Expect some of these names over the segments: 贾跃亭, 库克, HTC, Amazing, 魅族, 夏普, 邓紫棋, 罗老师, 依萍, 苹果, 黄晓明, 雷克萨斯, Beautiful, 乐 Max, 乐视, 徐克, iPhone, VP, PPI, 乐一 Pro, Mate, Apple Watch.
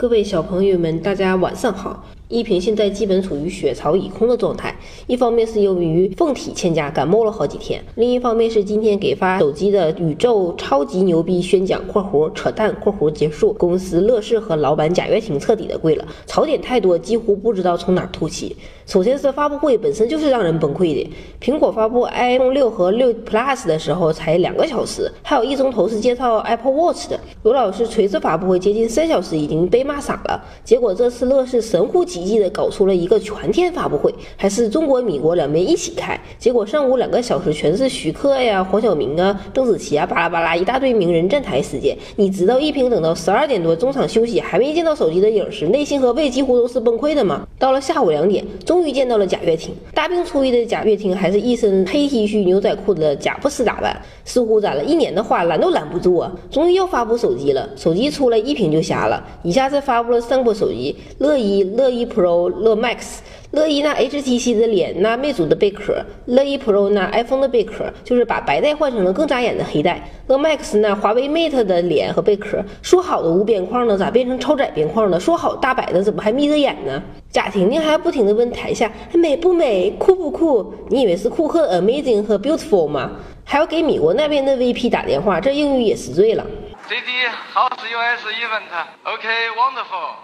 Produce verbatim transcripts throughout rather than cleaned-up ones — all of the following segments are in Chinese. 各位小朋友们，大家晚上好。依萍现在基本处于血槽已空的状态，一方面是由于凤体欠佳感冒了好几天，另一方面是今天给发手机的宇宙超级牛逼宣讲（括弧扯淡括弧结束），公司乐视和老板贾跃亭彻底的跪了，槽点太多，几乎不知道从哪吐起。首先是发布会本身就是让人崩溃的，苹果发布 iPhone 六和六 Plus 的时候才两个小时，还有一钟头是介绍 Apple Watch 的，罗老师锤子发布会接近三小时已经被骂傻了，结果这次乐视神乎其技的搞出了一个全天发布会，还是中国米国两边一起开，结果上午两个小时全是徐克呀、黄晓明啊、邓紫棋啊巴拉巴拉一大堆名人站台时间，你直到一屏等到十二点多中场休息还没见到手机的影时，内心和胃几乎都是崩溃的嘛。到了下午两点终于见到了贾跃亭，大病初愈的贾跃亭还是一身黑 T 恤牛仔裤的贾布斯打扮，似乎攒了一年的话拦都拦不住啊，终于要发布手机了。手机出来一屏就瞎了，一下子发布了三部手机，乐一、乐一 Pro、 乐 Max。 乐一拿 H T C 的脸，拿魅族的贝壳；乐一 Pro 拿 iPhone 的贝壳，就是把白带换成了更扎眼的黑带。乐 Max 拿华为 Mate 的脸和贝壳，说好的无边框呢，咋变成超窄边框呢？说好大白的，怎么还眯着眼呢？贾婷婷还不停地问台下美不美、酷不酷？你以为是库克 Amazing 和 Beautiful 吗？还要给米国那边的 V P 打电话，这英语也是醉了。J D, how's U S event? Okay, wonderful.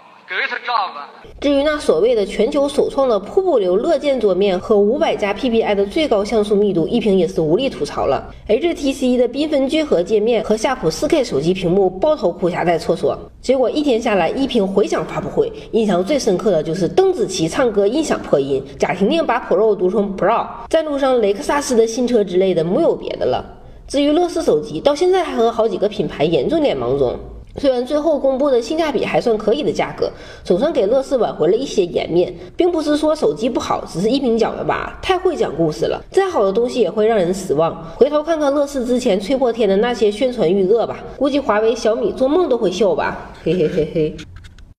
至于那所谓的全球首创的瀑布流乐见桌面和五百加 P P I 的最高像素密度，一屏也是无力吐槽了。H T C 的缤纷聚合界面和夏普 四 K 手机屏幕抱头哭瞎在厕所。结果一天下来，一屏回响发布会，印象最深刻的就是邓紫棋唱歌音响破音，贾婷婷把 Pro 读成 Pro， 赞助商雷克萨斯的新车之类的没有别的了。至于乐视手机，到现在还和好几个品牌严重脸盲中。虽然最后公布的性价比还算可以的价格，总算给乐视挽回了一些颜面，并不是说手机不好，只是一屏搅的吧，太会讲故事了，再好的东西也会让人失望。回头看看乐视之前吹破天的那些宣传预热吧，估计华为、小米做梦都会笑吧，嘿嘿嘿嘿。